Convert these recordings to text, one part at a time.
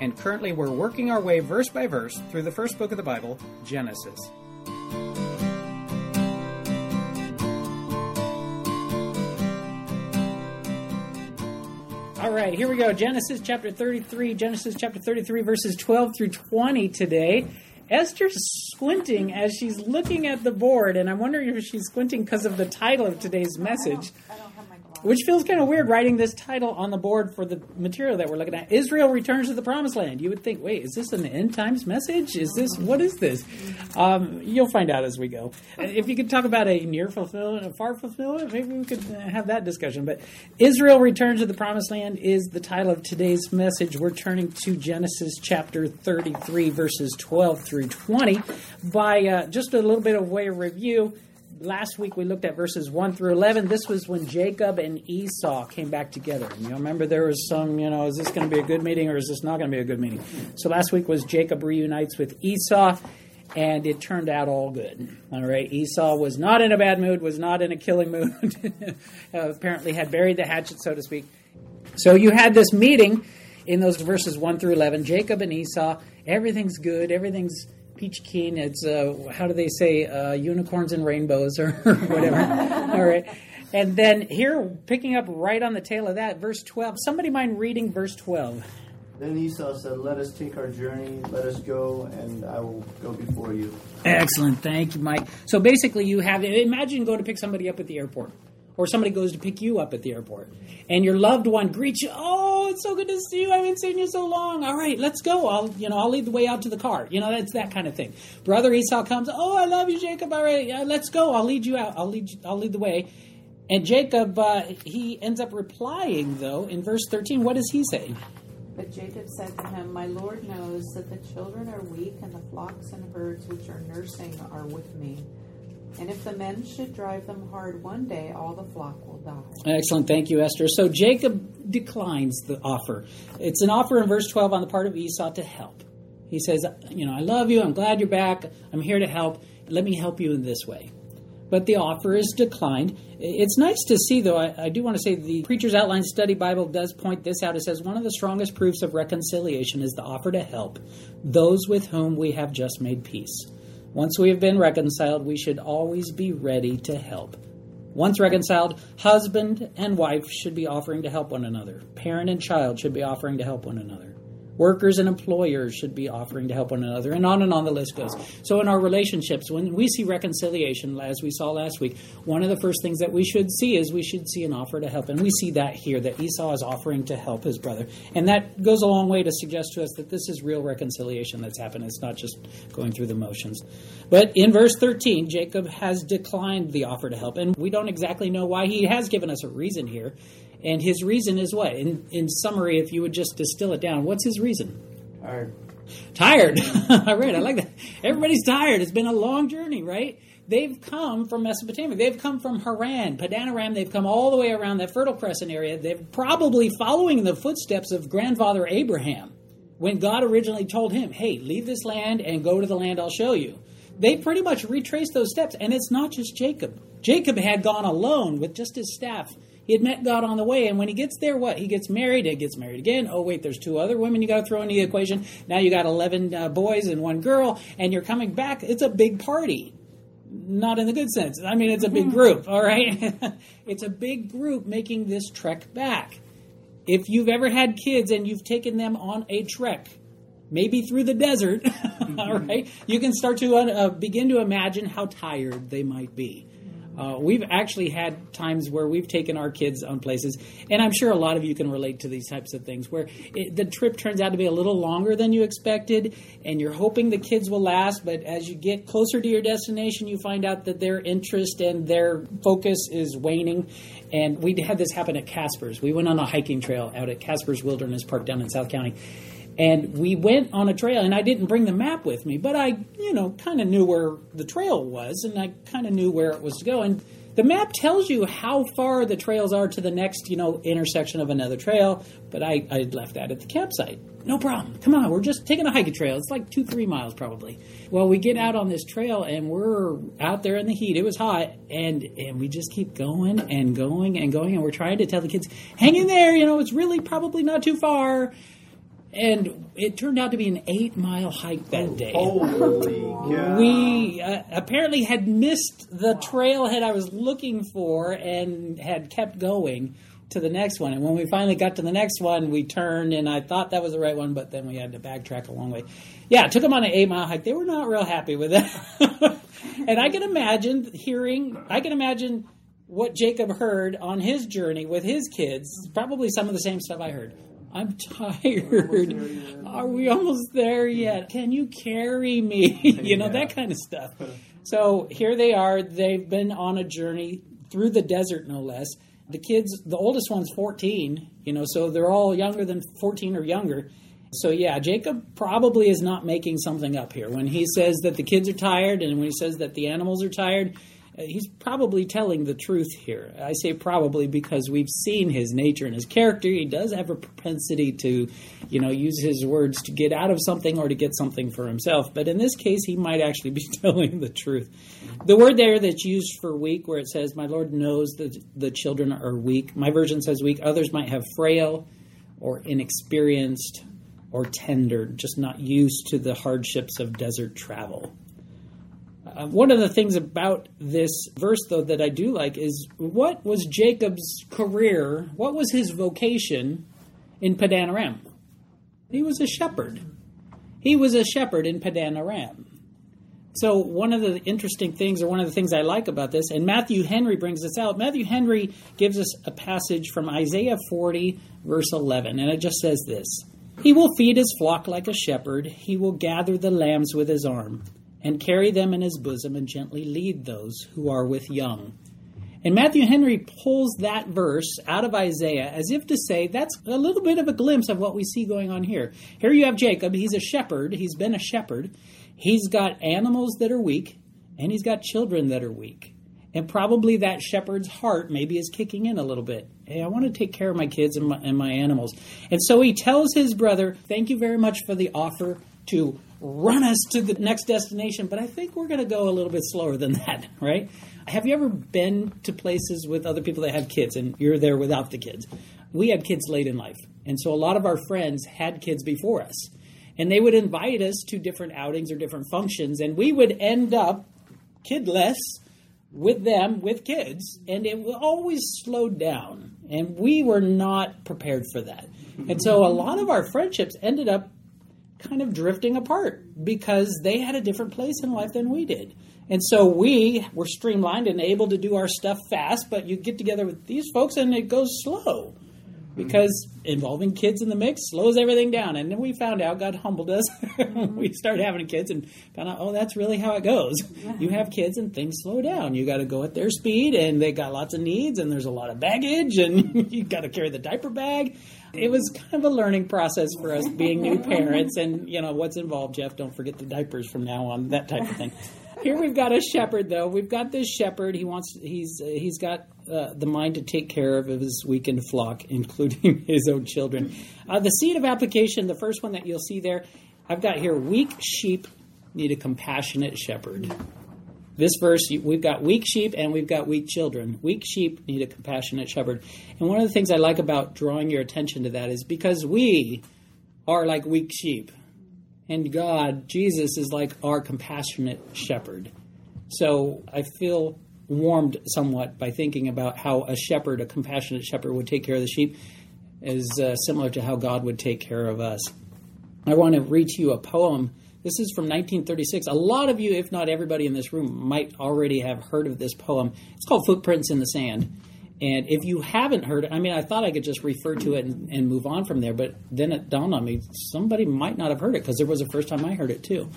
and currently we're working our way verse by verse through the first book of the Bible, Genesis. All right, here we go. Genesis chapter 33, verses 12 through 20 today. Esther's squinting as she's looking at the board, and I'm wondering if she's squinting because of the title of today's message, I don't have my glasses, which feels kind of weird writing this title on the board for the material that we're looking at. Israel returns to the Promised Land. You would think, wait, is this an end times message? What is this? You'll find out as we go. If you could talk about a near fulfillment, a far fulfillment, maybe we could have that discussion. But Israel returns to the Promised Land is the title of today's message. We're turning to Genesis chapter 33, verses 12 through 20. By just a little bit of way of review, last week we looked at verses 1 through 11. This was when Jacob and Esau came back together. And you remember there was some, is this going to be a good meeting or is this not going to be a good meeting? So last week was Jacob reunites with Esau, and it turned out all good. All right, Esau was not in a bad mood, was not in a killing mood, apparently had buried the hatchet, so to speak. So you had this meeting in those verses 1 through 11, Jacob and Esau. Everything's good. Everything's peach keen. It's, how do they say, unicorns and rainbows or whatever. All right. And then here, picking up right on the tail of that, verse 12. Somebody mind reading verse 12? Then Esau said, "Let us take our journey. Let us go, and I will go before you." Excellent. Thank you, Mike. So basically you have, imagine go to pick somebody up at the airport. Or somebody goes to pick you up at the airport, and your loved one greets you. "Oh, it's so good to see you. I haven't seen you so long. All right, let's go. I'll lead the way out to the car." That's that kind of thing. Brother Esau comes. "Oh, I love you, Jacob. All right, let's go. I'll lead you out. I'll lead the way." And Jacob, he ends up replying though in verse 13. What does he say? But Jacob said to him, "My Lord knows that the children are weak, and the flocks and herds which are nursing are with me. And if the men should drive them hard one day, all the flock will die." Excellent. Thank you, Esther. So Jacob declines the offer. It's an offer in verse 12 on the part of Esau to help. He says, "I love you. I'm glad you're back. I'm here to help. Let me help you in this way." But the offer is declined. It's nice to see, though, I do want to say the Preacher's Outline Study Bible does point this out. It says, "One of the strongest proofs of reconciliation is the offer to help those with whom we have just made peace. Once we have been reconciled, we should always be ready to help." Once reconciled, husband and wife should be offering to help one another. Parent and child should be offering to help one another. Workers and employers should be offering to help one another, and on the list goes. So in our relationships, when we see reconciliation, as we saw last week, one of the first things that we should see is we should see an offer to help. And we see that here, that Esau is offering to help his brother. And that goes a long way to suggest to us that this is real reconciliation that's happened. It's not just going through the motions. But in verse 13, Jacob has declined the offer to help. And we don't exactly know why. He has given us a reason here. And his reason is what? In summary, if you would just distill it down, what's his reason? Tired. All right, I like that. Everybody's tired. It's been a long journey, right? They've come from Mesopotamia. They've come from Haran, Paddan Aram. They've come all the way around that Fertile Crescent area. They're probably following the footsteps of grandfather Abraham when God originally told him, "Hey, leave this land and go to the land I'll show you." They pretty much retraced those steps, and it's not just Jacob. Jacob had gone alone with just his staff. He had met God on the way, and when he gets there, what? He gets married, and gets married again. Oh, wait, there's two other women you got to throw into the equation. Now you got 11 boys and one girl, and you're coming back. It's a big party. Not in the good sense. I mean, it's a big group, all right? It's a big group making this trek back. If you've ever had kids and you've taken them on a trek, maybe through the desert, all right, you can start to begin to imagine how tired they might be. We've actually had times where we've taken our kids on places, and I'm sure a lot of you can relate to these types of things, where the trip turns out to be a little longer than you expected, and you're hoping the kids will last, but as you get closer to your destination, you find out that their interest and their focus is waning. And we had this happen at Casper's. We went on a hiking trail out at Casper's Wilderness Park down in South County. And we went on a trail, and I didn't bring the map with me, but I, kind of knew where the trail was, and I kind of knew where it was to go. And the map tells you how far the trails are to the next, intersection of another trail, but I left that at the campsite. No problem. Come on, we're just taking a hiking trail. It's like 2-3 miles probably. Well, we get out on this trail, and we're out there in the heat. It was hot, and we just keep going and going and going, and we're trying to tell the kids, hang in there, it's really probably not too far. And it turned out to be an 8-mile hike that day. Holy God. We apparently had missed the trailhead I was looking for and had kept going to the next one. And when we finally got to the next one, we turned, and I thought that was the right one, but then we had to backtrack a long way. Yeah, it took them on an 8-mile hike. They were not real happy with that. And I can imagine what Jacob heard on his journey with his kids, probably some of the same stuff I heard. I'm tired. Are we almost there yet? Can you carry me? That kind of stuff. So here they are. They've been on a journey through the desert, no less. The kids, the oldest one's 14, so they're all younger than 14 or younger. So, yeah, Jacob probably is not making something up here. When he says that the kids are tired and when he says that the animals are tired, he's probably telling the truth here. I say probably because we've seen his nature and his character. He does have a propensity to, use his words to get out of something or to get something for himself. But in this case, he might actually be telling the truth. The word there that's used for weak, where it says, my Lord knows that the children are weak. My version says weak. Others might have frail or inexperienced or tender, just not used to the hardships of desert travel. One of the things about this verse, though, that I do like is what was Jacob's career, what was his vocation in Paddan Aram? He was a shepherd. He was a shepherd in Paddan Aram. So one of the interesting things, or one of the things I like about this, and Matthew Henry brings this out, Matthew Henry gives us a passage from Isaiah 40, verse 11, and it just says this, "He will feed his flock like a shepherd. He will gather the lambs with his arm, and carry them in his bosom, and gently lead those who are with young." And Matthew Henry pulls that verse out of Isaiah as if to say that's a little bit of a glimpse of what we see going on here. Here you have Jacob. He's a shepherd. He's been a shepherd. He's got animals that are weak, and he's got children that are weak. And probably that shepherd's heart maybe is kicking in a little bit. Hey, I want to take care of my kids and my animals. And so he tells his brother, thank you very much for the offer to run us to the next destination, but I think we're going to go a little bit slower than that, right? Have you ever been to places with other people that have kids and you're there without the kids? We had kids late in life, and so a lot of our friends had kids before us, and they would invite us to different outings or different functions, and we would end up kidless with them, with kids, and it always slowed down, and we were not prepared for that. And so a lot of our friendships ended up kind of drifting apart because they had a different place in life than we did. And so we were streamlined and able to do our stuff fast, but you get together with these folks and it goes slow because involving kids in the mix slows everything down. And then we found out, God humbled us. We started having kids and found out, oh, that's really how it goes. Yeah. You have kids and things slow down. You got to go at their speed and they got lots of needs and there's a lot of baggage and you got to carry the diaper bag. It was kind of a learning process for us being new parents and, what's involved, Jeff, don't forget the diapers from now on, that type of thing. Here we've got a shepherd, though. We've got this shepherd. He's got the mind to take care of his weakened flock, including his own children. The seed of application, the first one that you'll see there, I've got here, weak sheep need a compassionate shepherd. This verse, we've got weak sheep and we've got weak children. Weak sheep need a compassionate shepherd. And one of the things I like about drawing your attention to that is because we are like weak sheep. And God, Jesus, is like our compassionate shepherd. So I feel warmed somewhat by thinking about how a shepherd, a compassionate shepherd, would take care of the sheep is similar to how God would take care of us. I want to read to you a poem. This is from 1936. A lot of you, if not everybody in this room, might already have heard of this poem. It's called Footprints in the Sand. And if you haven't heard it, I mean, I thought I could just refer to it and move on from there, but then it dawned on me, somebody might not have heard it because there was a first time I heard it too.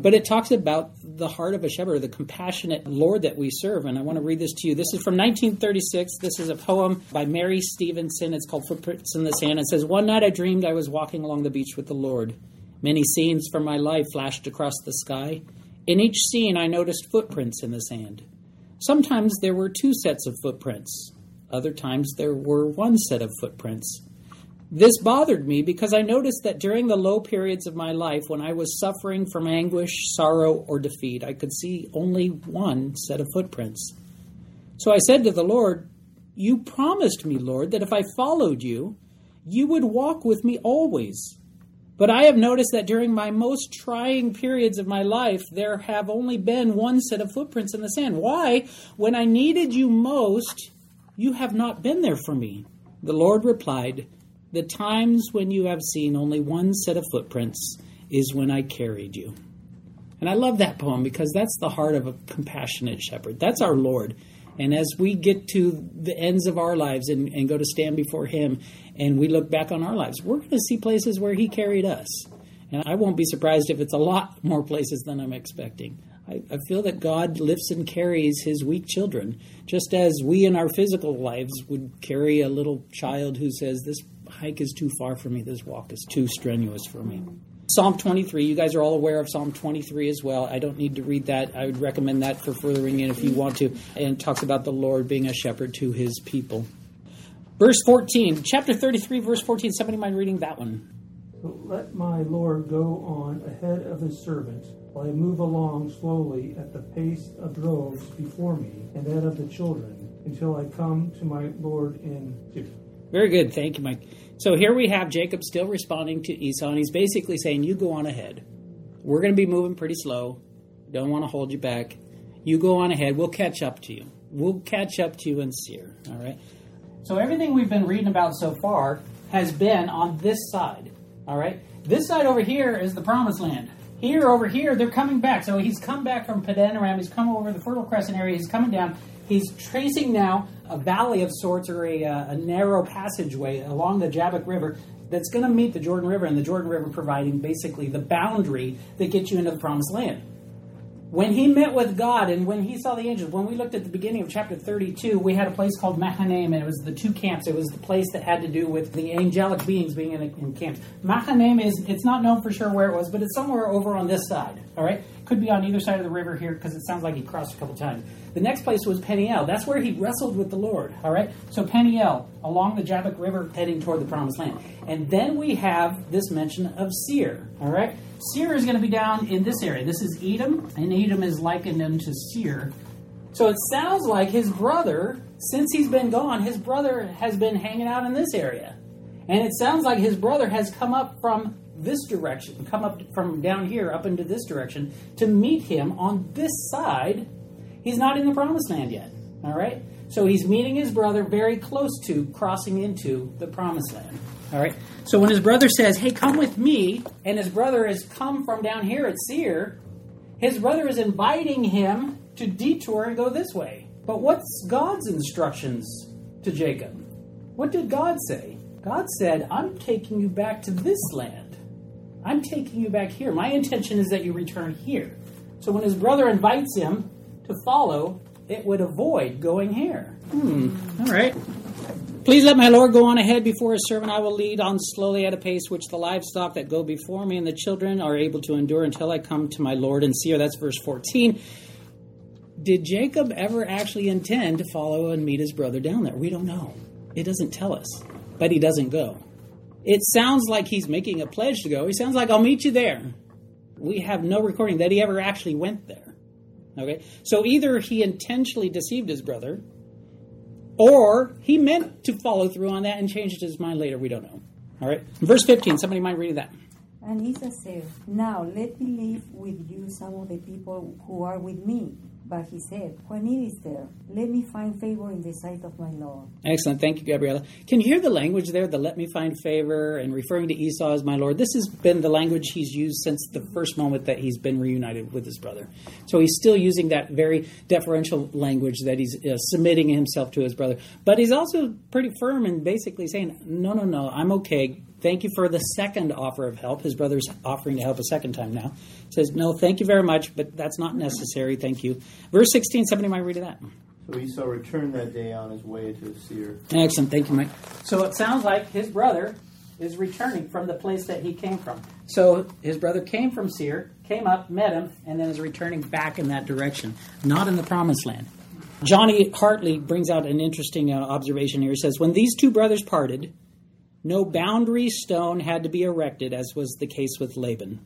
But it talks about the heart of a shepherd, the compassionate Lord that we serve. And I want to read this to you. This is from 1936. This is a poem by Mary Stevenson. It's called Footprints in the Sand. It says, "One night I dreamed I was walking along the beach with the Lord. Many scenes from my life flashed across the sky. In each scene, I noticed footprints in the sand. Sometimes there were two sets of footprints. Other times there were one set of footprints. This bothered me because I noticed that during the low periods of my life, when I was suffering from anguish, sorrow, or defeat, I could see only one set of footprints. So I said to the Lord, 'You promised me, Lord, that if I followed you, you would walk with me always. But I have noticed that during my most trying periods of my life, there have only been one set of footprints in the sand. Why, when I needed you most, you have not been there for me?' The Lord replied, 'The times when you have seen only one set of footprints is when I carried you.'" And I love that poem because that's the heart of a compassionate shepherd. That's our Lord. And as we get to the ends of our lives and go to stand before him and we look back on our lives, we're going to see places where he carried us. And I won't be surprised if it's a lot more places than I'm expecting. I feel that God lifts and carries his weak children, just as we in our physical lives would carry a little child who says, "This hike is too far for me. This walk is too strenuous for me." Psalm 23, you guys are all aware of Psalm 23 as well. I don't need to read that. I would recommend that for furthering in if you want to. And it talks about the Lord being a shepherd to his people. Verse 14, chapter 33, verse 14. Somebody mind reading that one? "Let my Lord go on ahead of his servants, while I move along slowly at the pace of droves before me and that of the children, until I come to my Lord in due." Very good. Thank you, Mike. So here we have Jacob still responding to Esau, and he's basically saying, "You go on ahead. We're going to be moving pretty slow. Don't want to hold you back. You go on ahead. We'll catch up to you. We'll catch up to you in Seir." All right? So everything we've been reading about so far has been on this side. All right? This side over here is the promised land. Here, over here, they're coming back. So he's come back from Paddan Aram. He's come over the Fertile Crescent area. He's coming down. He's tracing now a valley of sorts, or a narrow passageway along the Jabbok River that's going to meet the Jordan River, and the Jordan River providing basically the boundary that gets you into the promised land. When he met with God and when he saw the angels, when we looked at the beginning of chapter 32, we had a place called Mahanaim, and it was the two camps. It was the place that had to do with the angelic beings being in camps. Mahanaim is, it's not known for sure where it was, but it's somewhere over on this side, all right? Could be on either side of the river here because it sounds like he crossed a couple times. The next place was Peniel. That's where he wrestled with the Lord, all right? So Peniel, along the Jabbok River, heading toward the Promised Land. And then we have this mention of Seir, all right? Seir is going to be down in this area. This is Edom, and Edom is likened unto Seir. So it sounds like his brother, since he's been gone, his brother has been hanging out in this area. And it sounds like his brother has come up from this direction, come up from down here up into this direction to meet him on this side. He's not in the Promised Land yet, all right? So he's meeting his brother very close to crossing into the Promised Land. All right. So when his brother says, "Hey, come with me," and his brother has come from down here at Seir, his brother is inviting him to detour and go this way. But what's God's instructions to Jacob? What did God say? God said, "I'm taking you back to this land. I'm taking you back here. My intention is that you return here." So when his brother invites him to follow, it would avoid going here. All right. "Please let my Lord go on ahead before his servant. I will lead on slowly at a pace which the livestock that go before me and the children are able to endure until I come to my Lord in Seir." That's verse 14. Did Jacob ever actually intend to follow and meet his brother down there? We don't know. It doesn't tell us, but he doesn't go. It sounds like he's making a pledge to go. He sounds like, "I'll meet you there." We have no recording that he ever actually went there. Okay, so either he intentionally deceived his brother, or he meant to follow through on that and changed his mind later. We don't know. All right. Verse 15. Somebody might read that. "And Esau said, 'Now let me live with you some of the people who are with me, But he said, when it is there, let me find favor in the sight of my Lord. Excellent. Thank you, Gabriella. Can you hear the language there, the let me find favor and referring to Esau as my Lord? This has been the language he's used since the first moment that he's been reunited with his brother. So he's still using that very deferential language that he's submitting himself to his brother. But he's also pretty firm and basically saying, no, I'm okay. Thank you for the second offer of help. His brother's offering to help a second time now. Says, no, thank you very much, but that's not necessary. Thank you. Verse 16, somebody might read that. So Esau returned that day on his way to Seir. Excellent. Thank you, Mike. So it sounds like his brother is returning from the place that he came from. So his brother came from Seir, came up, met him, and then is returning back in that direction, not in the promised land. Johnny Hartley brings out an interesting observation here. He says, when these two brothers parted, no boundary stone had to be erected, as was the case with Laban.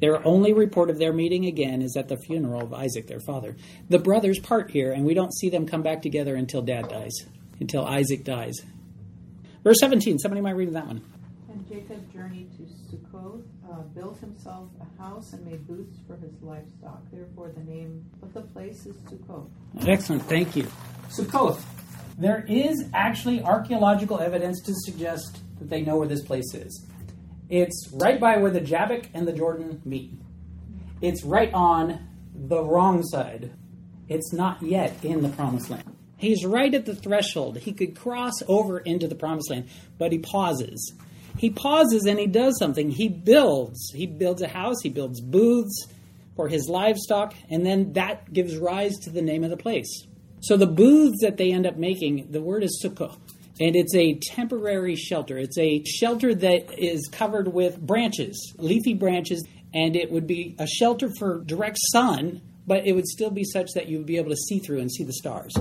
Their only report of their meeting again is at the funeral of Isaac, their father. The brothers part here, and we don't see them come back together until Dad dies, until Isaac dies. Verse 17, somebody might read that one. And Jacob journeyed to Sukkoth, built himself a house, and made booths for his livestock. Therefore, the name of the place is Sukkoth. Excellent, thank you. Sukkoth. There is actually archaeological evidence to suggest that they know where this place is. It's right by where the Jabbok and the Jordan meet. It's right on the wrong side. It's not yet in the promised land. He's right at the threshold. He could cross over into the promised land, but he pauses. He pauses and he does something. He builds. He builds a house. He builds booths for his livestock. And then that gives rise to the name of the place. So the booths that they end up making, the word is sukkah. And it's a temporary shelter. It's a shelter that is covered with branches, leafy branches, and it would be a shelter for direct sun, but it would still be such that you would be able to see through and see the stars.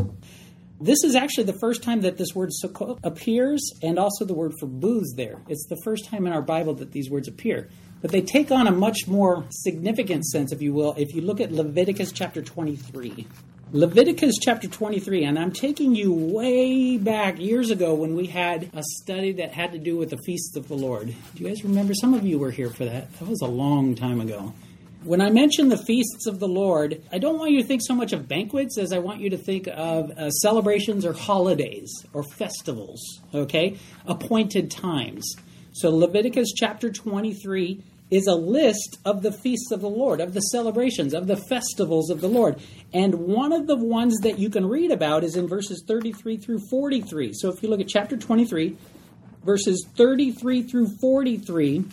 This is actually the first time that this word sukkot appears, and also the word for booths there. It's the first time in our Bible that these words appear. But they take on a much more significant sense, if you will, if you look at Leviticus chapter 23. Leviticus chapter 23, and I'm taking you way back years ago when we had a study that had to do with the feasts of the Lord. Do you guys remember? Some of you were here for that. That was a long time ago. When I mention the feasts of the Lord, I don't want you to think so much of banquets as I want you to think of celebrations or holidays or festivals, okay? Appointed times. So Leviticus chapter 23 is a list of the feasts of the Lord, of the celebrations, of the festivals of the Lord. And one of the ones that you can read about is in verses 33 through 43. So if you look at chapter 23, verses 33 through 43,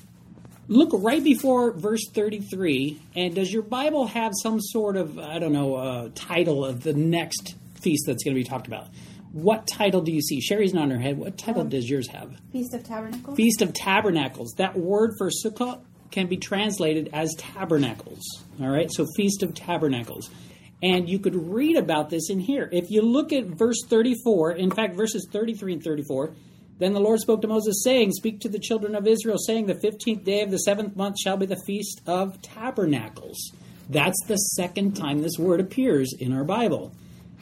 look right before verse 33. And does your Bible have some sort of, title of the next feast that's going to be talked about? What title do you see? Sherry's not in her head. What title does yours have? Feast of Tabernacles. Feast of Tabernacles. That word for sukkah can be translated as tabernacles. All right, so Feast of Tabernacles. And you could read about this in here. If you look at verse 34, in fact, verses 33 and 34, then the Lord spoke to Moses, saying, speak to the children of Israel, saying, the 15th day of the 7th month shall be the Feast of Tabernacles. That's the second time this word appears in our Bible.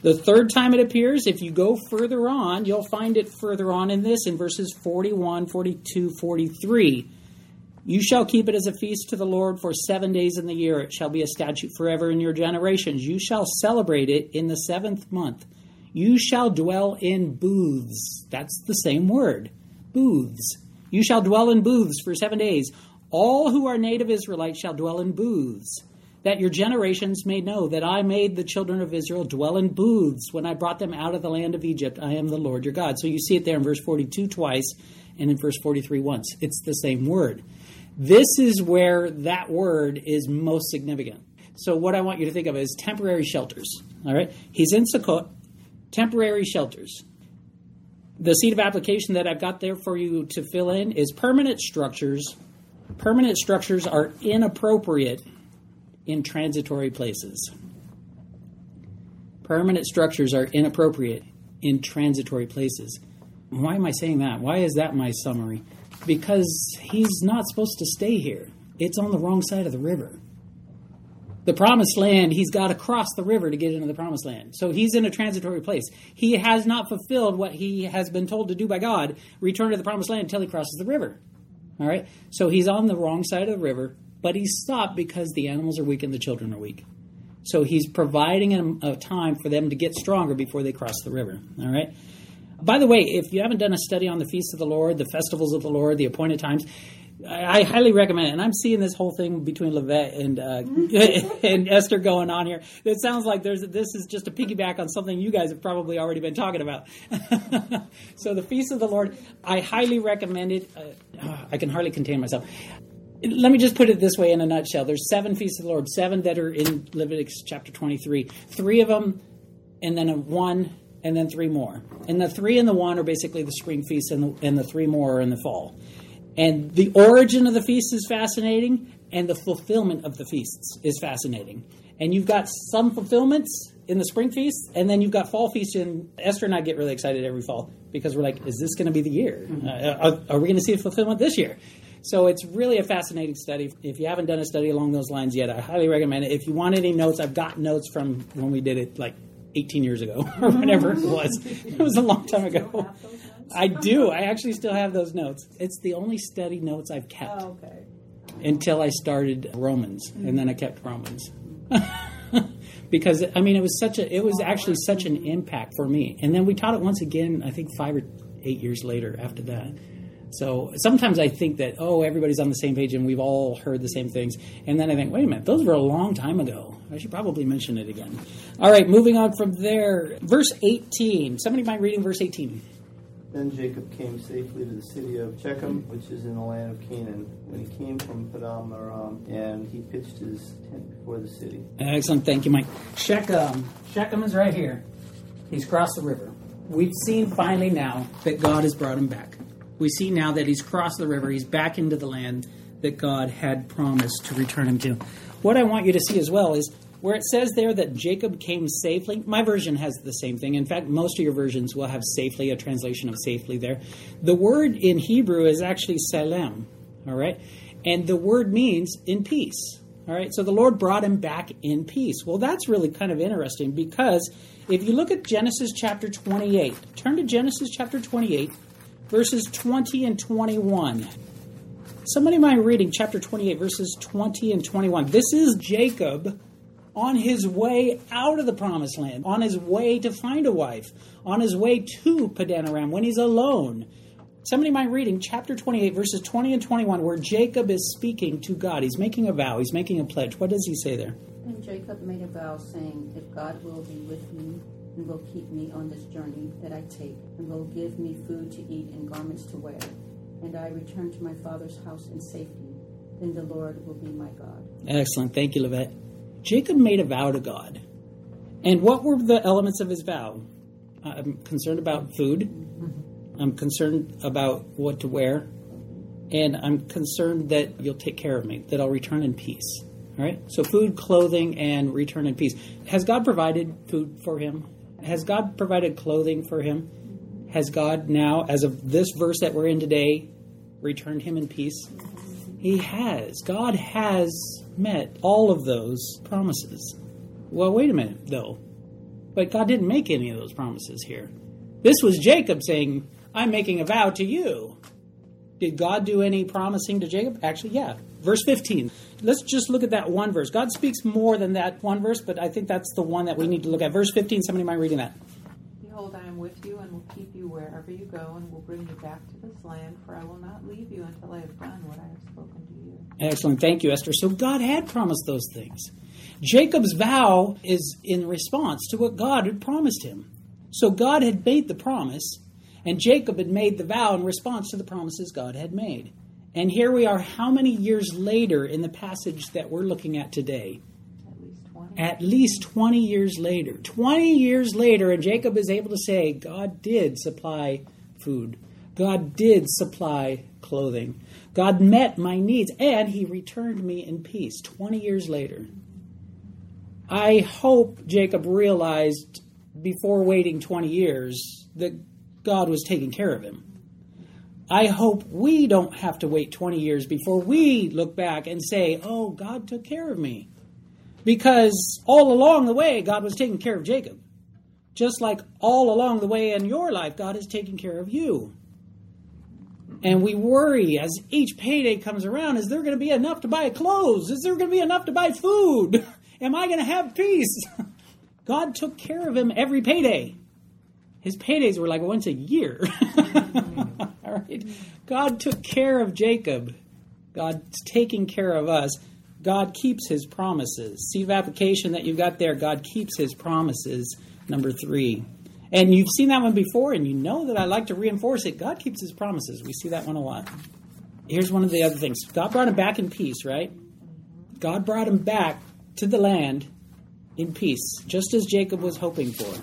The third time it appears, if you go further on, you'll find it further on in this, in verses 41, 42, 43. You shall keep it as a feast to the Lord for 7 days in the year. It shall be a statute forever in your generations. You shall celebrate it in the 7th month. You shall dwell in booths. That's the same word. Booths. You shall dwell in booths for 7 days. All who are native Israelites shall dwell in booths, that your generations may know that I made the children of Israel dwell in booths when I brought them out of the land of Egypt. I am the Lord your God. So you see it there in verse 42 twice and in verse 43 once. It's the same word. This is where that word is most significant. So what I want you to think of is temporary shelters. All right? He's in Sukkot, temporary shelters. The seed of application that I've got there for you to fill in is permanent structures. Permanent structures are inappropriate in transitory places. Permanent structures are inappropriate in transitory places. Why am I saying that? Why is that my summary? Because he's not supposed to stay here. It's on the wrong side of the river. The promised land, he's got to cross the river to get into the promised land. So he's in a transitory place. He has not fulfilled what he has been told to do by God, return to the promised land until he crosses the river. All right? So he's on the wrong side of the river, but he's stopped because the animals are weak and the children are weak. So he's providing a time for them to get stronger before they cross the river. All right. By the way, if you haven't done a study on the feasts of the Lord, the festivals of the Lord, the appointed times, I highly recommend it. And I'm seeing this whole thing between Levett and Esther going on here. It sounds like this is just a piggyback on something you guys have probably already been talking about. So the Feast of the Lord, I highly recommend it. I can hardly contain myself. Let me just put it this way in a nutshell. There's 7 Feasts of the Lord, 7 that are in Leviticus chapter 23. 3 of them, and then 1, and then 3 more. And the 3 and the 1 are basically the spring feasts, and the 3 more are in the fall. And the origin of the feast is fascinating, and the fulfillment of the feasts is fascinating. And you've got some fulfillments in the spring feasts, and then you've got fall feasts. And Esther and I get really excited every fall because we're like, is this going to be the year? Are we going to see a fulfillment this year? So it's really a fascinating study. If you haven't done a study along those lines yet, I highly recommend it. If you want any notes, I've got notes from when we did it like 18 years ago or whatever it was. It was a long time ago. I do. I actually still have those notes. It's the only study notes I've kept until I started Romans, and then I kept Romans. Because, I mean, it was actually such an impact for me. And then we taught it once again, I think 5 or 8 years later after that. So sometimes I think that, everybody's on the same page and we've all heard the same things. And then I think, wait a minute, those were a long time ago. I should probably mention it again. All right, moving on from there. Verse 18. Somebody mind reading verse 18? Then Jacob came safely to the city of Shechem, which is in the land of Canaan, when he came from Paddan Aram, and he pitched his tent before the city. Excellent. Thank you, Mike. Shechem is right here. He's crossed the river. We've seen finally now that God has brought him back. We see now that he's crossed the river. He's back into the land that God had promised to return him to. What I want you to see as well is where it says there that Jacob came safely. My version has the same thing. In fact, most of your versions will have safely, a translation of safely there. The word in Hebrew is actually salem, all right? And the word means in peace, all right? So the Lord brought him back in peace. Well, that's really kind of interesting because if you look at Genesis chapter 28, turn to Genesis chapter 28, verses 20 and 21. Somebody mind reading chapter 28, verses 20 and 21. This is Jacob on his way out of the promised land, on his way to find a wife, on his way to Paddan Aram when he's alone. Somebody mind reading chapter 28, verses 20 and 21, where Jacob is speaking to God. He's making a vow. He's making a pledge. What does he say there? And Jacob made a vow saying, if God will be with me and will keep me on this journey that I take, and will give me food to eat and garments to wear, and I return to my father's house in safety, then the Lord will be my God. Excellent. Thank you, Levett. Jacob made a vow to God. And what were the elements of his vow? I'm concerned about food. I'm concerned about what to wear. And I'm concerned that you'll take care of me, that I'll return in peace. All right? So food, clothing, and return in peace. Has God provided food for him? Has God provided clothing for him? Has God now, as of this verse that we're in today, returned him in peace? He has. God has met all of those promises. Well, wait a minute, though. But God didn't make any of those promises here. This was Jacob saying, I'm making a vow to you. Did God do any promising to Jacob? Actually, yeah. Verse 15. Let's just look at that one verse. God speaks more than that one verse, but I think that's the one that we need to look at. Verse 15, somebody mind reading that? Behold, I am with you and will keep you wherever you go and will bring you back to this land, for I will not leave you until I have done what I have spoken to you. Excellent. Thank you, Esther. So God had promised those things. Jacob's vow is in response to what God had promised him. So God had made the promise, and Jacob had made the vow in response to the promises God had made. And here we are how many years later in the passage that we're looking at today? At least 20 years later. 20 years later, and Jacob is able to say, God did supply food. God did supply clothing. God met my needs, and he returned me in peace 20 years later. I hope Jacob realized before waiting 20 years that God was taking care of him. I hope we don't have to wait 20 years before we look back and say, oh, God took care of me. Because all along the way, God was taking care of Jacob. Just like all along the way in your life, God is taking care of you. And we worry as each payday comes around, is there going to be enough to buy clothes? Is there going to be enough to buy food? am I going to have peace? God took care of him every payday. His paydays were like once a year. All right? God took care of Jacob. God's taking care of us. God keeps his promises. See the application that you've got there. God keeps his promises, number 3. And you've seen that one before, and you know that I like to reinforce it. God keeps his promises. We see that one a lot. Here's one of the other things. God brought him back in peace, right? God brought him back to the land in peace, just as Jacob was hoping for.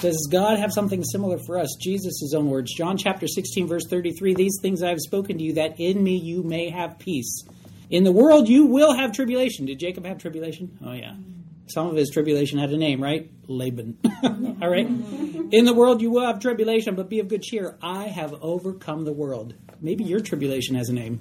Does God have something similar for us? Jesus' own words, John chapter 16, verse 33, these things I have spoken to you, that in me you may have peace. In the world you will have tribulation. Did Jacob have tribulation? Oh, yeah. Some of his tribulation had a name, right? Laban. All right? In the world you will have tribulation, but be of good cheer. I have overcome the world. Maybe your tribulation has a name.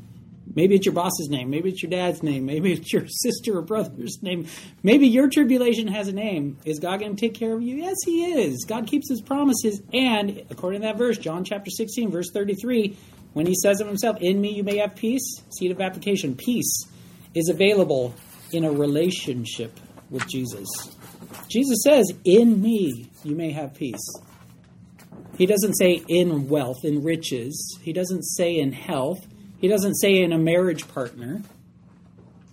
Maybe it's your boss's name. Maybe it's your dad's name. Maybe it's your sister or brother's name. Maybe your tribulation has a name. Is God going to take care of you? Yes, he is. God keeps his promises. And according to that verse, John chapter 16, verse 33, when he says of himself, in me you may have peace, seed of application, peace is available in a relationship with Jesus. Jesus says, in me you may have peace. He doesn't say in wealth, in riches. He doesn't say in health. He doesn't say in a marriage partner.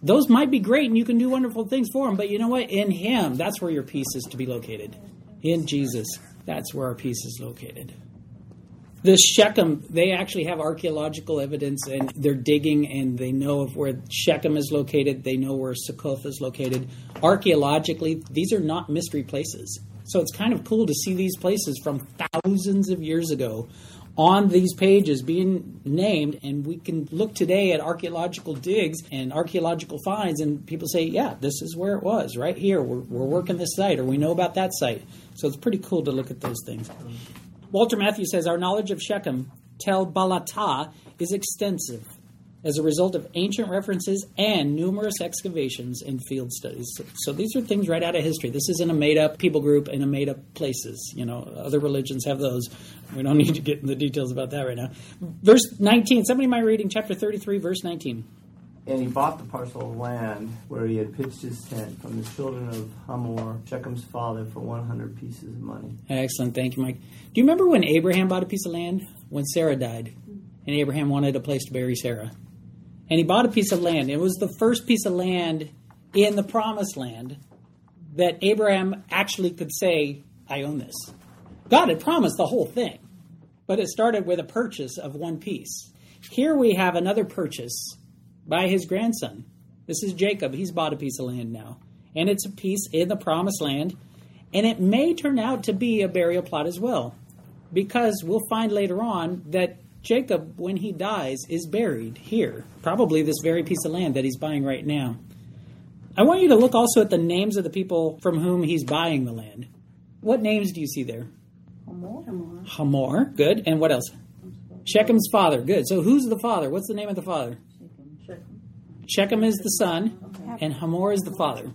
Those might be great and you can do wonderful things for him, but you know what? In him, that's where your peace is to be located. In Jesus, that's where our peace is located. The Shechem, they actually have archaeological evidence and they're digging and they know of where Shechem is located. They know where Sukkoth is located. Archaeologically, these are not mystery places. So it's kind of cool to see these places from thousands of years ago on these pages being named, and we can look today at archaeological digs and archaeological finds, and people say, yeah, this is where it was, right here. We're working this site, or we know about that site. So it's pretty cool to look at those things. Walter Matthew says, our knowledge of Shechem, Tel Balata, is extensive as a result of ancient references and numerous excavations and field studies. So these are things right out of history. This isn't a made-up people group and a made-up places. You know, other religions have those. We don't need to get into the details about that right now. Verse 19. Somebody mind reading chapter 33, verse 19. And he bought the parcel of land where he had pitched his tent from the children of Hamor, Shechem's father, for 100 pieces of money. Excellent. Thank you, Mike. Do you remember when Abraham bought a piece of land? When Sarah died, and Abraham wanted a place to bury Sarah. And he bought a piece of land. It was the first piece of land in the promised land that Abraham actually could say, I own this. God had promised the whole thing, but it started with a purchase of one piece. Here we have another purchase by his grandson. This is Jacob. He's bought a piece of land now, and it's a piece in the promised land, and it may turn out to be a burial plot as well, because we'll find later on that Jacob, when he dies, is buried here, probably this very piece of land that he's buying right now. I want you to look also at the names of the people from whom he's buying the land. What names do you see there? Hamor. Good. And what else? Shechem's father. Good. So who's the father? What's the name of the father? Shechem is the son, and Hamor is the father.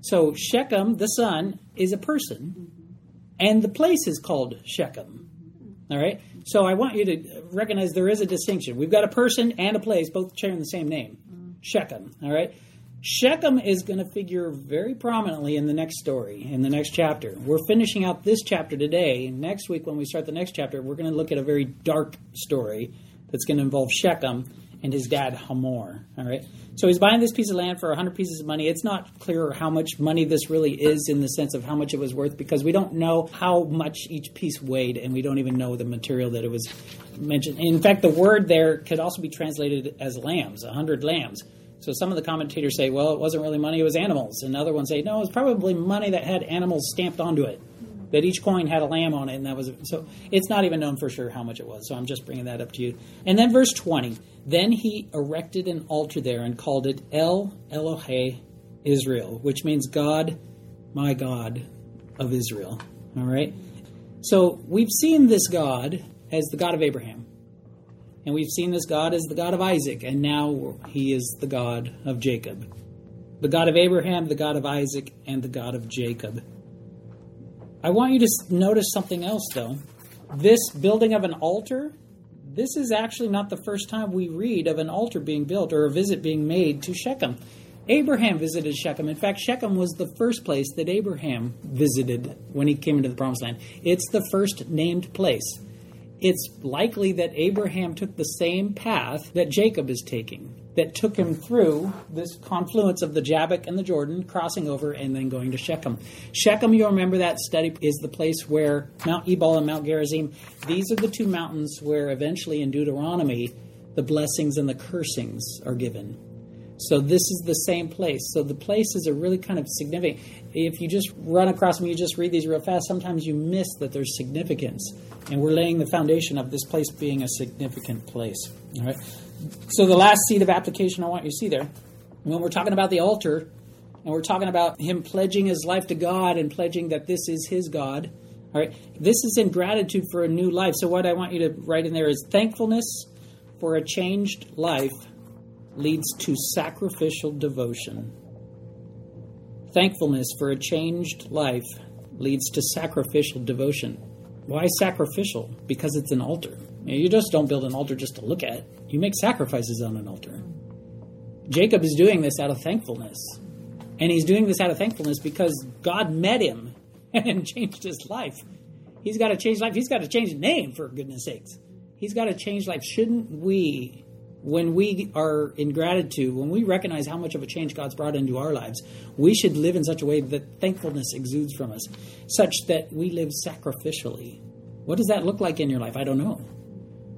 So Shechem, the son, is a person, and the place is called Shechem. All right? So I want you to recognize there is a distinction. We've got a person and a place, both sharing the same name, Shechem. All right? Shechem is going to figure very prominently in the next story, in the next chapter. We're finishing out this chapter today. Next week, when we start the next chapter, we're going to look at a very dark story that's going to involve Shechem and his dad, Hamor. All right? So he's buying this piece of land for 100 pieces of money. It's not clear how much money this really is in the sense of how much it was worth, because we don't know how much each piece weighed, and we don't even know the material that it was mentioned. In fact, the word there could also be translated as lambs, 100 lambs. So some of the commentators say, well, it wasn't really money, it was animals. And other ones say, no, it was probably money that had animals stamped onto it, that each coin had a lamb on it, and that was it. So it's not even known for sure how much it was, so I'm just bringing that up to you. And then verse 20, then he erected an altar there and called it El Elohe Israel, which means God, my God of Israel, all right? So we've seen this God as the God of Abraham, and we've seen this God as the God of Isaac, and now he is the God of Jacob. The God of Abraham, the God of Isaac, and the God of Jacob. I want you to notice something else, though. This building of an altar, this is actually not the first time we read of an altar being built or a visit being made to Shechem. Abraham visited Shechem. In fact, Shechem was the first place that Abraham visited when he came into the Promised Land. It's the first named place. It's likely that Abraham took the same path that Jacob is taking, that took him through this confluence of the Jabbok and the Jordan, crossing over and then going to Shechem. Shechem, you'll remember that study, is the place where Mount Ebal and Mount Gerizim, these are the two mountains where eventually in Deuteronomy, the blessings and the cursings are given. So this is the same place. So the places are really kind of significant. If you just run across them, you just read these real fast, sometimes you miss that there's significance. And we're laying the foundation of this place being a significant place. All right. So the last seed of application I want you to see there, when we're talking about the altar, and we're talking about him pledging his life to God and pledging that this is his God, all right, this is in gratitude for a new life. So what I want you to write in there is thankfulness for a changed life leads to sacrificial devotion. Thankfulness for a changed life leads to sacrificial devotion. Why sacrificial? Because it's an altar. You just don't build an altar just to look at. You make sacrifices on an altar. Jacob is doing this out of thankfulness. And he's doing this out of thankfulness because God met him and changed his life. He's got to change life. He's got to change his name, for goodness sakes. He's got to change life. Shouldn't we, when we are in gratitude, when we recognize how much of a change God's brought into our lives, we should live in such a way that thankfulness exudes from us, such that we live sacrificially. What does that look like in your life? I don't know.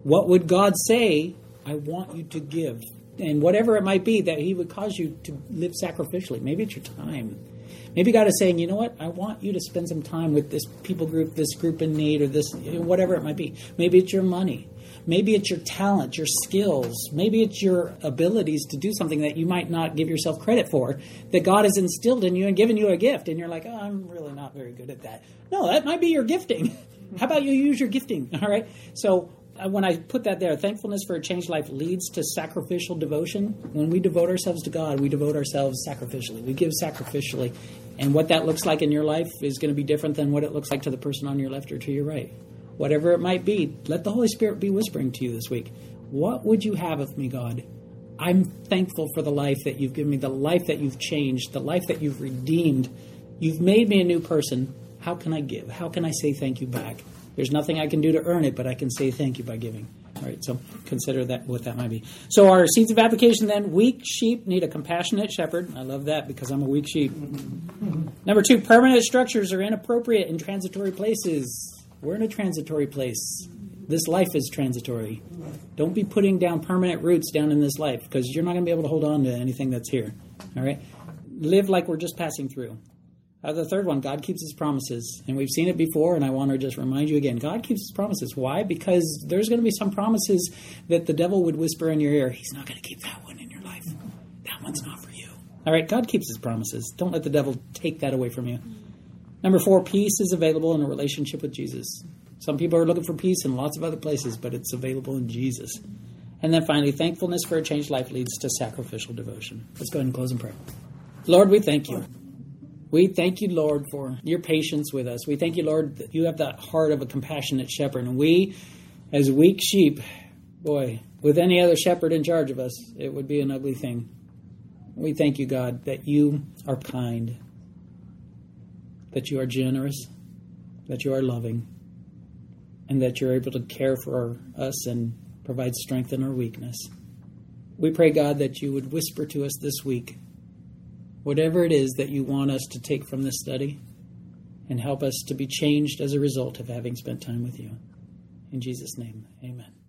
What would God say, I want you to give? And whatever it might be that he would cause you to live sacrificially. Maybe it's your time. Maybe God is saying, you know what? I want you to spend some time with this people group, this group in need, or this, whatever it might be. Maybe it's your money. Maybe it's your talent, your skills. Maybe it's your abilities to do something that you might not give yourself credit for, that God has instilled in you and given you a gift. And you're like, oh, I'm really not very good at that. No, that might be your gifting. How about you use your gifting? All right. So when I put that there, thankfulness for a changed life leads to sacrificial devotion. When we devote ourselves to God, we devote ourselves sacrificially. We give sacrificially. And what that looks like in your life is going to be different than what it looks like to the person on your left or to your right. Whatever it might be, let the Holy Spirit be whispering to you this week. What would you have of me, God? I'm thankful for the life that you've given me, the life that you've changed, the life that you've redeemed. You've made me a new person. How can I give? How can I say thank you back? There's nothing I can do to earn it, but I can say thank you by giving. All right, so consider that what that might be. So our seeds of application then, weak sheep need a compassionate shepherd. I love that because I'm a weak sheep. Number two, permanent structures are inappropriate in transitory places. We're in a transitory place. This life is transitory. Don't be putting down permanent roots down in this life because you're not going to be able to hold on to anything that's here. All right, live like we're just passing through. The third one, God keeps his promises. And we've seen it before, and I want to just remind you again. God keeps his promises. Why? Because there's going to be some promises that the devil would whisper in your ear. He's not going to keep that one in your life. That one's not for you. All right, God keeps his promises. Don't let the devil take that away from you. Number four, peace is available in a relationship with Jesus. Some people are looking for peace in lots of other places, but it's available in Jesus. And then finally, thankfulness for a changed life leads to sacrificial devotion. Let's go ahead and close in prayer. Lord, we thank you. We thank you, Lord, for your patience with us. We thank you, Lord, that you have the heart of a compassionate shepherd. And we, as weak sheep, boy, with any other shepherd in charge of us, it would be an ugly thing. We thank you, God, that you are kind, that you are generous, that you are loving, and that you're able to care for us and provide strength in our weakness. We pray, God, that you would whisper to us this week whatever it is that you want us to take from this study and help us to be changed as a result of having spent time with you. In Jesus' name, amen.